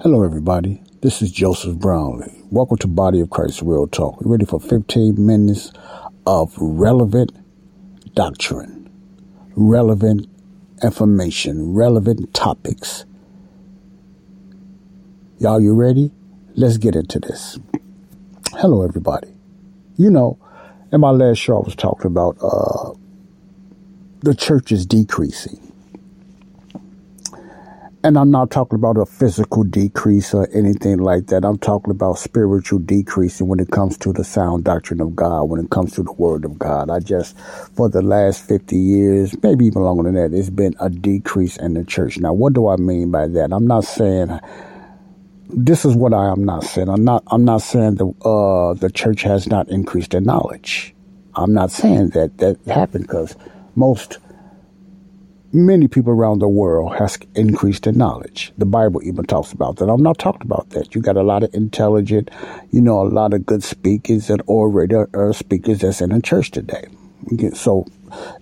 Hello, everybody. This is Joseph Brownlee. Welcome to Body of Christ Real Talk. We're ready for 15 minutes of relevant doctrine, relevant information, relevant topics. Y'all, you ready? Let's get into this. Hello, everybody. You know, in my last show, I was talking about the church is decreasing. And I'm not talking about a physical decrease or anything like that. I'm talking about spiritual decreasing when it comes to the sound doctrine of God, when it comes to the word of God. For the last 50 years, maybe even longer than that, it's been a decrease in the church. Now, what do I mean by that? I'm not saying the church has not increased their knowledge. I'm not saying that happened, because many people around the world has increased their knowledge. The Bible even talks about that. I'm not talking about that. You got a lot of intelligent, a lot of good speakers and orator speakers that's in the church today. So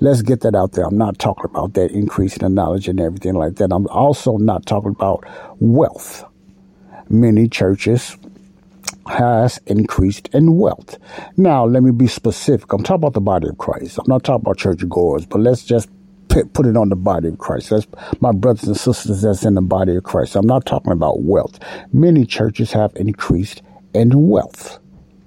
let's get that out there. I'm not talking about that increase in the knowledge and everything like that. I'm also not talking about wealth. Many churches has increased in wealth. Now, let me be specific. I'm talking about the body of Christ. I'm not talking about churchgoers, but let's just put it on the body of Christ. That's my brothers and sisters that's in the body of Christ. I'm not talking about wealth. Many churches have increased in wealth.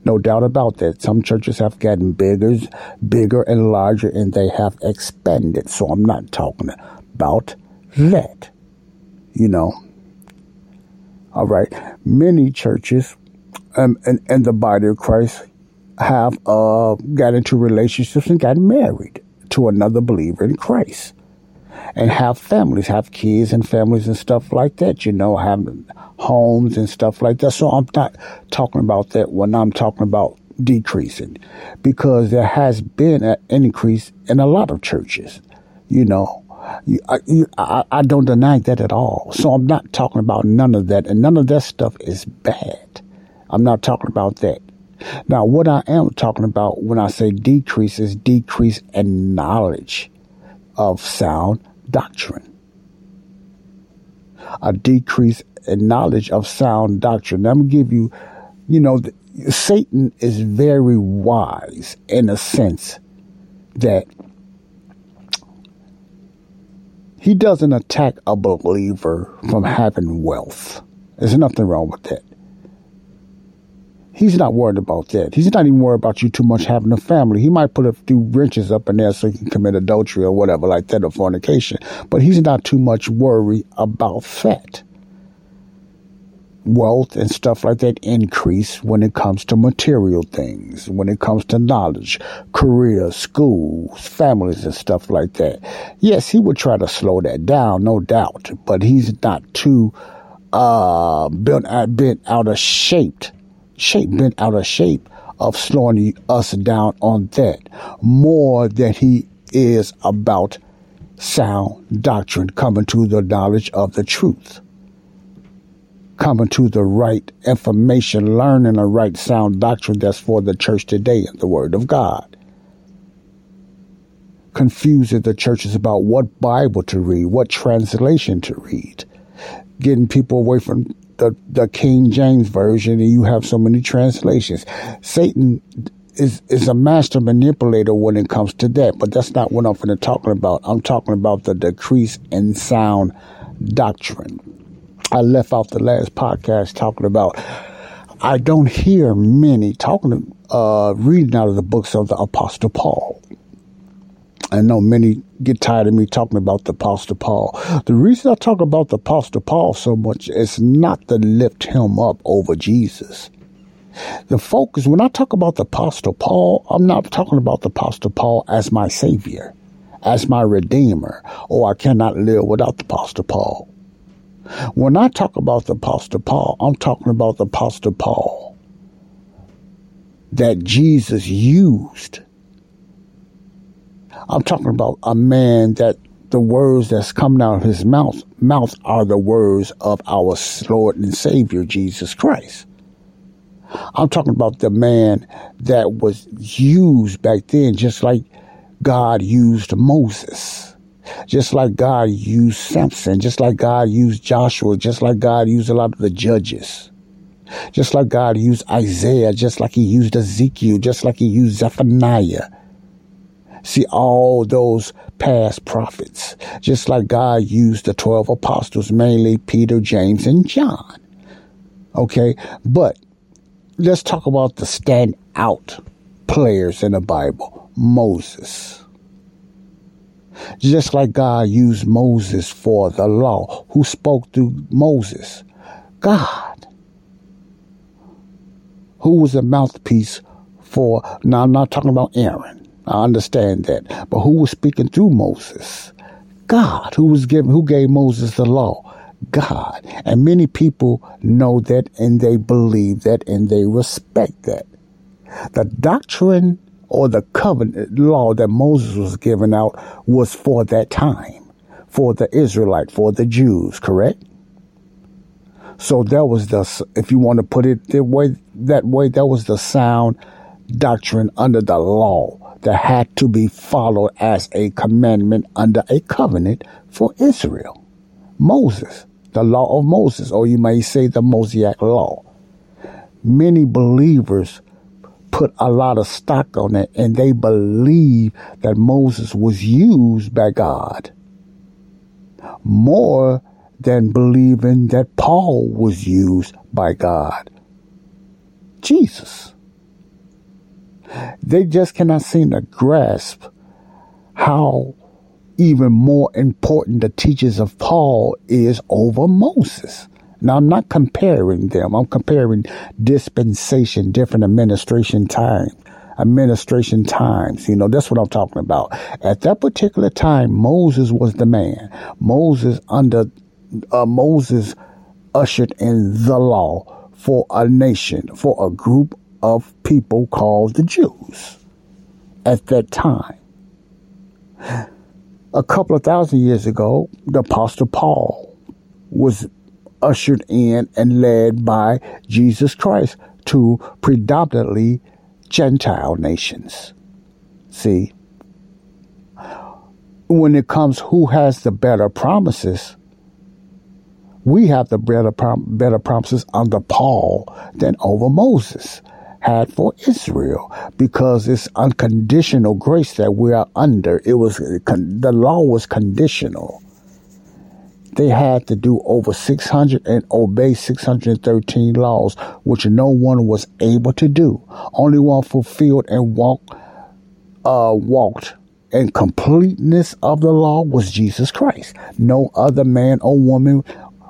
No doubt about that. Some churches have gotten bigger and larger, and they have expanded. So I'm not talking about that. All right. Many churches and the body of Christ have got into relationships and got married to another believer in Christ, and have families, have kids and families and stuff like that, have homes and stuff like that. So I'm not talking about that when I'm talking about decreasing, because there has been an increase in a lot of churches. I don't deny that at all. So I'm not talking about none of that, and none of that stuff is bad. I'm not talking about that. Now, what I am talking about when I say decrease is decrease in knowledge of sound doctrine. A decrease in knowledge of sound doctrine. Now, I'm going to give you, Satan is very wise in a sense that he doesn't attack a believer from having wealth. There's nothing wrong with that. He's not worried about that. He's not even worried about you too much having a family. He might put a few wrenches up in there so you can commit adultery or whatever like that, or fornication. But he's not too much worried about that. Wealth and stuff like that increase when it comes to material things, when it comes to knowledge, career, schools, families and stuff like that. Yes, he would try to slow that down, no doubt. But he's not too bent out of shape of slowing us down on that, more than he is about sound doctrine, coming to the knowledge of the truth, coming to the right information, learning the right sound doctrine that's for the church today in the Word of God. Confusing the churches about what Bible to read, what translation to read, getting people away from the King James Version, and you have so many translations. Satan is a master manipulator when it comes to that, but that's not what I'm going to talk about. I'm talking about the decrease in sound doctrine. I left off the last podcast talking about, I don't hear many reading out of the books of the Apostle Paul. I know many get tired of me talking about the Apostle Paul. The reason I talk about the Apostle Paul so much is not to lift him up over Jesus. The focus, when I talk about the Apostle Paul, I'm not talking about the Apostle Paul as my Savior, as my Redeemer. Oh, I cannot live without the Apostle Paul. When I talk about the Apostle Paul, I'm talking about the Apostle Paul that Jesus used. I'm talking about a man that the words that's coming out of his mouth are the words of our Lord and Savior, Jesus Christ. I'm talking about the man that was used back then, just like God used Moses, just like God used Samson, just like God used Joshua, just like God used a lot of the judges, just like God used Isaiah, just like he used Ezekiel, just like he used Zephaniah. See, all those past prophets, just like God used the 12 apostles, mainly Peter, James, and John. Okay, but let's talk about the standout players in the Bible. Moses. Just like God used Moses for the law, who spoke through Moses. God, who was a mouthpiece for, now I'm not talking about Aaron. I understand that. But who was speaking through Moses? God. Who gave Moses the law? God. And many people know that, and they believe that, and they respect that. The doctrine or the covenant law that Moses was giving out was for that time, for the Israelite, for the Jews, correct? So that was the, if you want to put it that way, that was the sound doctrine under the law that had to be followed as a commandment under a covenant for Israel. Moses, the law of Moses, or you may say the Mosaic law. Many believers put a lot of stock on it, and they believe that Moses was used by God more than believing that Paul was used by God. Jesus. They just cannot seem to grasp how even more important the teachings of Paul is over Moses. Now, I'm not comparing them. I'm comparing dispensation, different administration times. You know, that's what I'm talking about. At that particular time, Moses was the man. Moses ushered in the law for a nation, for a group of people called the Jews at that time. A couple of thousand years ago, the Apostle Paul was ushered in and led by Jesus Christ to predominantly Gentile nations. See, when it comes who has the better promises, we have the better promises under Paul than over Moses had for Israel, because it's unconditional grace that we are under. The law was conditional. They had to do over 600 and obey 613 laws, which no one was able to do. Only one fulfilled and walked in completeness of the law was Jesus Christ. No other man or woman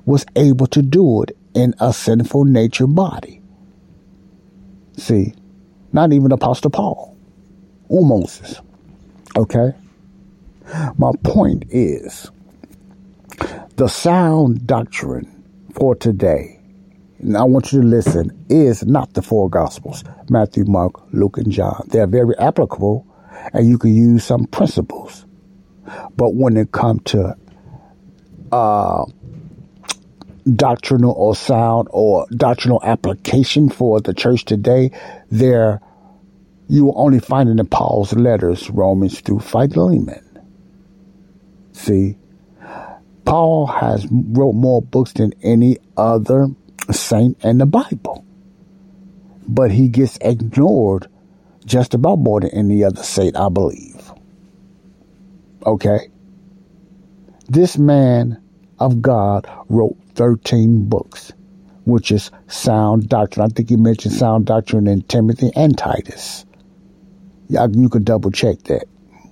was able to do it in a sinful nature body. See, not even Apostle Paul or Moses. Okay? My point is, the sound doctrine for today, and I want you to listen, is not the four Gospels, Matthew, Mark, Luke, and John. They're very applicable, and you can use some principles. But when it comes to doctrinal or sound or doctrinal application for the church today, there you will only find it in Paul's letters, Romans through Philemon. See, Paul has wrote more books than any other saint in the Bible, but he gets ignored just about more than any other saint, I believe. Okay, this man of God wrote 13 books, which is sound doctrine. I think he mentioned sound doctrine in Timothy and Titus. You could double check that,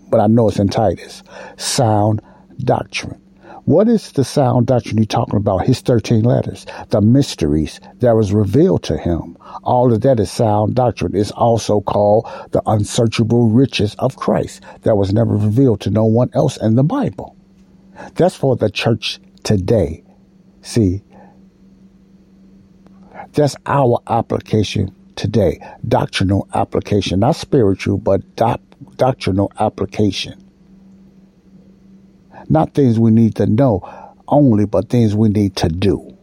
but I know it's in Titus. Sound doctrine. What is the sound doctrine you're talking about? His 13 letters, the mysteries that was revealed to him. All of that is sound doctrine. It's also called the unsearchable riches of Christ that was never revealed to no one else in the Bible. That's for the church today. See, that's our application today. Doctrinal application, not spiritual, but doctrinal application. Not things we need to know only, but things we need to do.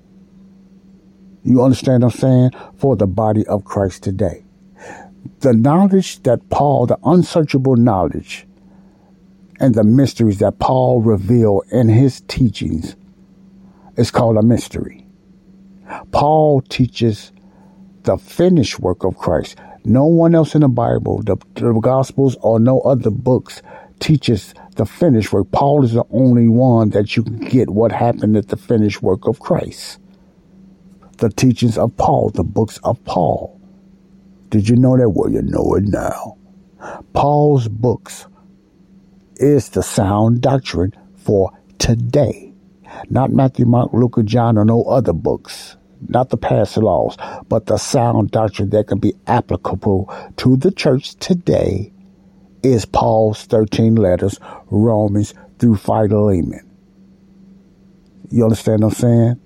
You understand what I'm saying? For the body of Christ today. The knowledge that Paul, the unsearchable knowledge and the mysteries that Paul revealed in his teachings is called a mystery. Paul teaches the finished work of Christ. No one else in the Bible, the Gospels or no other books teaches the finished work. Paul is the only one that you can get what happened at the finished work of Christ. The teachings of Paul, the books of Paul. Did you know that? Well, you know it now. Paul's books is the sound doctrine for today. Not Matthew, Mark, Luke, or John, or no other books. Not the past laws, but the sound doctrine that can be applicable to the church today is Paul's 13 letters, Romans through Philemon. You understand what I'm saying?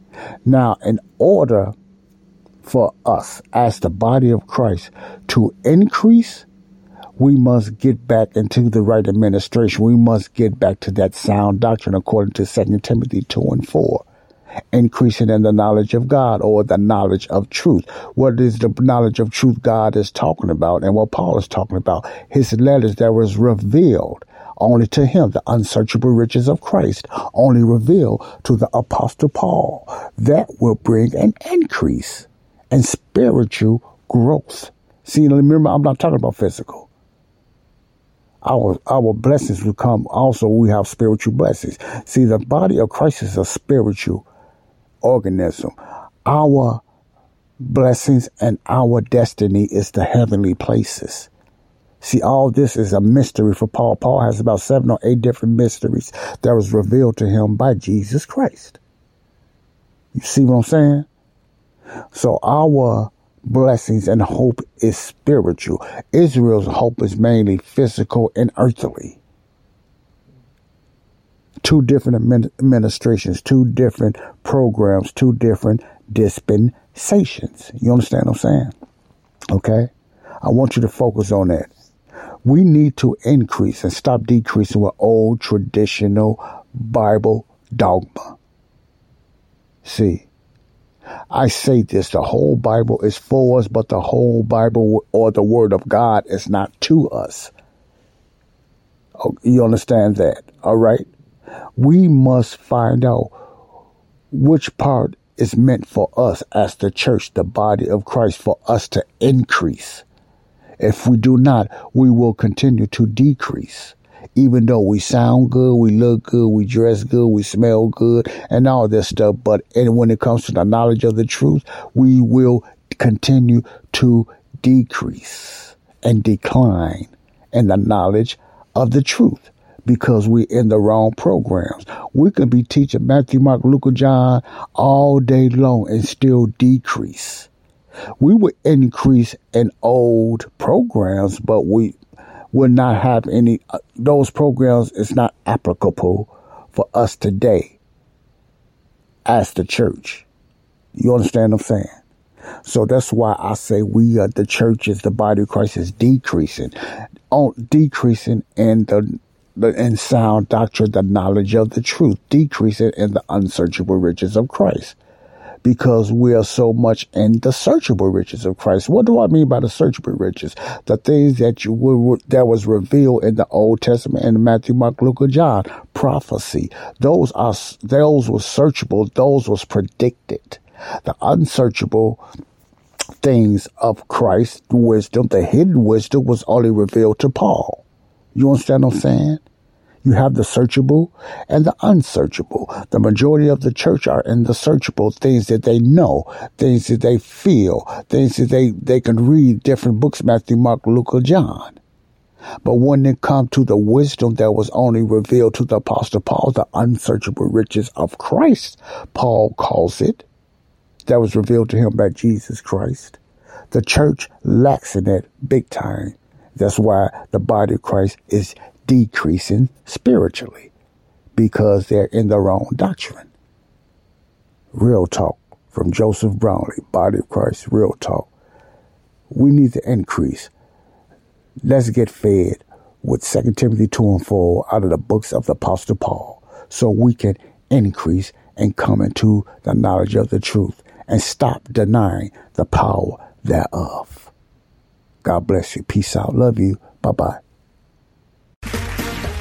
Now, in order for us as the body of Christ to increase, we must get back into the right administration. We must get back to that sound doctrine according to 2 Timothy 2:4. Increasing in the knowledge of God, or the knowledge of truth. What is the knowledge of truth God is talking about and what Paul is talking about? His letters that was revealed only to him, the unsearchable riches of Christ, only revealed to the Apostle Paul. That will bring an increase in spiritual growth. See, remember, I'm not talking about physical. Our blessings will come. Also, we have spiritual blessings. See, the body of Christ is a spiritual organism. Our blessings and our destiny is the heavenly places. See, all this is a mystery for Paul. Paul has about 7 or 8 different mysteries that was revealed to him by Jesus Christ. You see what I'm saying? So our blessings and hope is spiritual. Israel's hope is mainly physical and earthly. 2 different administrations, 2 different programs, 2 different dispensations. You understand what I'm saying? Okay? I want you to focus on that. We need to increase and stop decreasing with old traditional Bible dogma. See, I say this, the whole Bible is for us, but the whole Bible or the Word of God is not to us. Oh, you understand that? All right. We must find out which part is meant for us as the church, the body of Christ, for us to increase. If we do not, we will continue to decrease. Even though we sound good, we look good, we dress good, we smell good, and all this stuff. But when it comes to the knowledge of the truth, we will continue to decrease and decline in the knowledge of the truth because we're in the wrong programs. We could be teaching Matthew, Mark, Luke, or John all day long and still decrease. We would increase in old programs, but we will not have any. Those programs is not applicable for us today as the church. You understand what I'm saying? So that's why I say we are the churches, the body of Christ is decreasing in the sound doctrine, the knowledge of the truth, decreasing in the unsearchable riches of Christ. Because we are so much in the searchable riches of Christ. What do I mean by the searchable riches? The things that was revealed in the Old Testament in Matthew, Mark, Luke, and John, prophecy. Those were searchable. Those was predicted. The unsearchable things of Christ's wisdom, the hidden wisdom, was only revealed to Paul. You understand what I'm saying? You have the searchable and the unsearchable. The majority of the church are in the searchable, things that they know, things that they feel, things that they can read different books, Matthew, Mark, Luke, or John. But when it comes to the wisdom that was only revealed to the Apostle Paul, the unsearchable riches of Christ, Paul calls it, that was revealed to him by Jesus Christ, the church lacks in it big time. That's why the body of Christ is decreasing spiritually because they're in the wrong doctrine. Real Talk from Joseph Brownlee, Body of Christ Real Talk. We need to increase. Let's get fed with 2 Timothy 2:4 out of the books of the Apostle Paul so we can increase and come into the knowledge of the truth and stop denying the power thereof. God bless you. Peace out. Love you. Bye-bye.